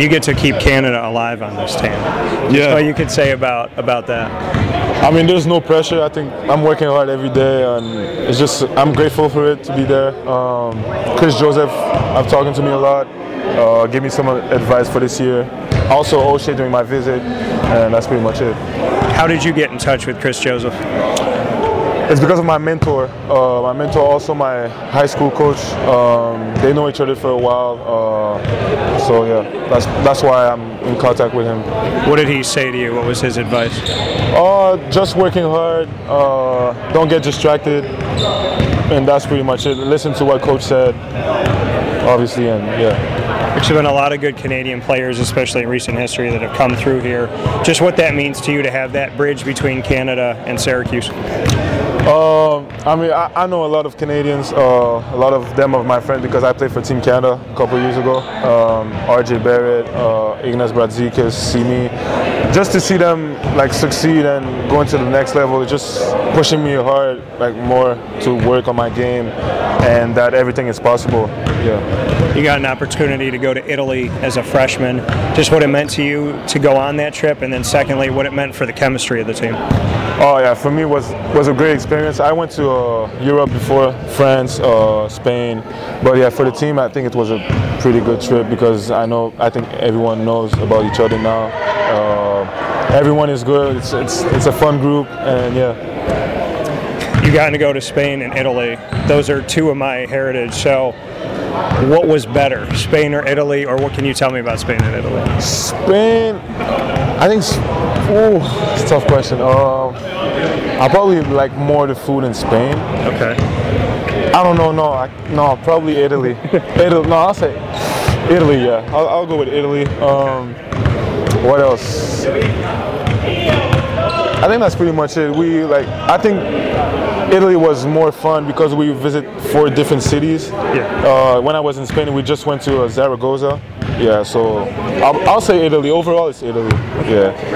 you get to keep Canada alive on this team. Yeah. What you could say about that? I mean, there's no pressure. I think I'm working hard every day, and it's just I'm grateful for it to be there. Chris Joseph, I've talked to me a lot. Gave me some advice for this year. Also, Oshie during my visit, and that's pretty much it. How did you get in touch with Chris Joseph? It's because of my mentor. Also my high school coach. They know each other for a while, so yeah, that's why I'm in contact with him. What did he say to you? What was his advice? Just working hard. Don't get distracted, and that's pretty much it. Listen to what coach said, obviously, and yeah. There's been a lot of good Canadian players, especially in recent history, that have come through here. Just what that means to you to have that bridge between Canada and Syracuse. I mean, I know a lot of Canadians, a lot of them are my friends because I played for Team Canada a couple years ago. RJ Barrett, Ignace Bradzikis, Simi. Just to see them like succeed and going to the next level is just pushing me hard, like more to work on my game, and that everything is possible. Yeah. You got an opportunity to go to Italy as a freshman. Just what it meant to you to go on that trip, and then secondly, what it meant for the chemistry of the team. Oh yeah, for me was a great experience. I went to Europe before, France, Spain, but yeah, for the team, I think it was a pretty good trip because I think everyone knows about each other now. Everyone is good. It's a fun group, and yeah. You got to go to Spain and Italy. Those are two of my heritage. So, what was better, Spain or Italy, or what can you tell me about Spain and Italy? Spain, I think. Oh, it's a tough question. I probably like more the food in Spain. Okay. I don't know. No, probably Italy. Italy. No, I'll say Italy. Yeah, I'll go with Italy. What else? I think that's pretty much it. I think Italy was more fun because we visit 4 different cities. Yeah. When I was in Spain, we just went to Zaragoza. Yeah. So I'll say Italy. Overall, it's Italy. Yeah.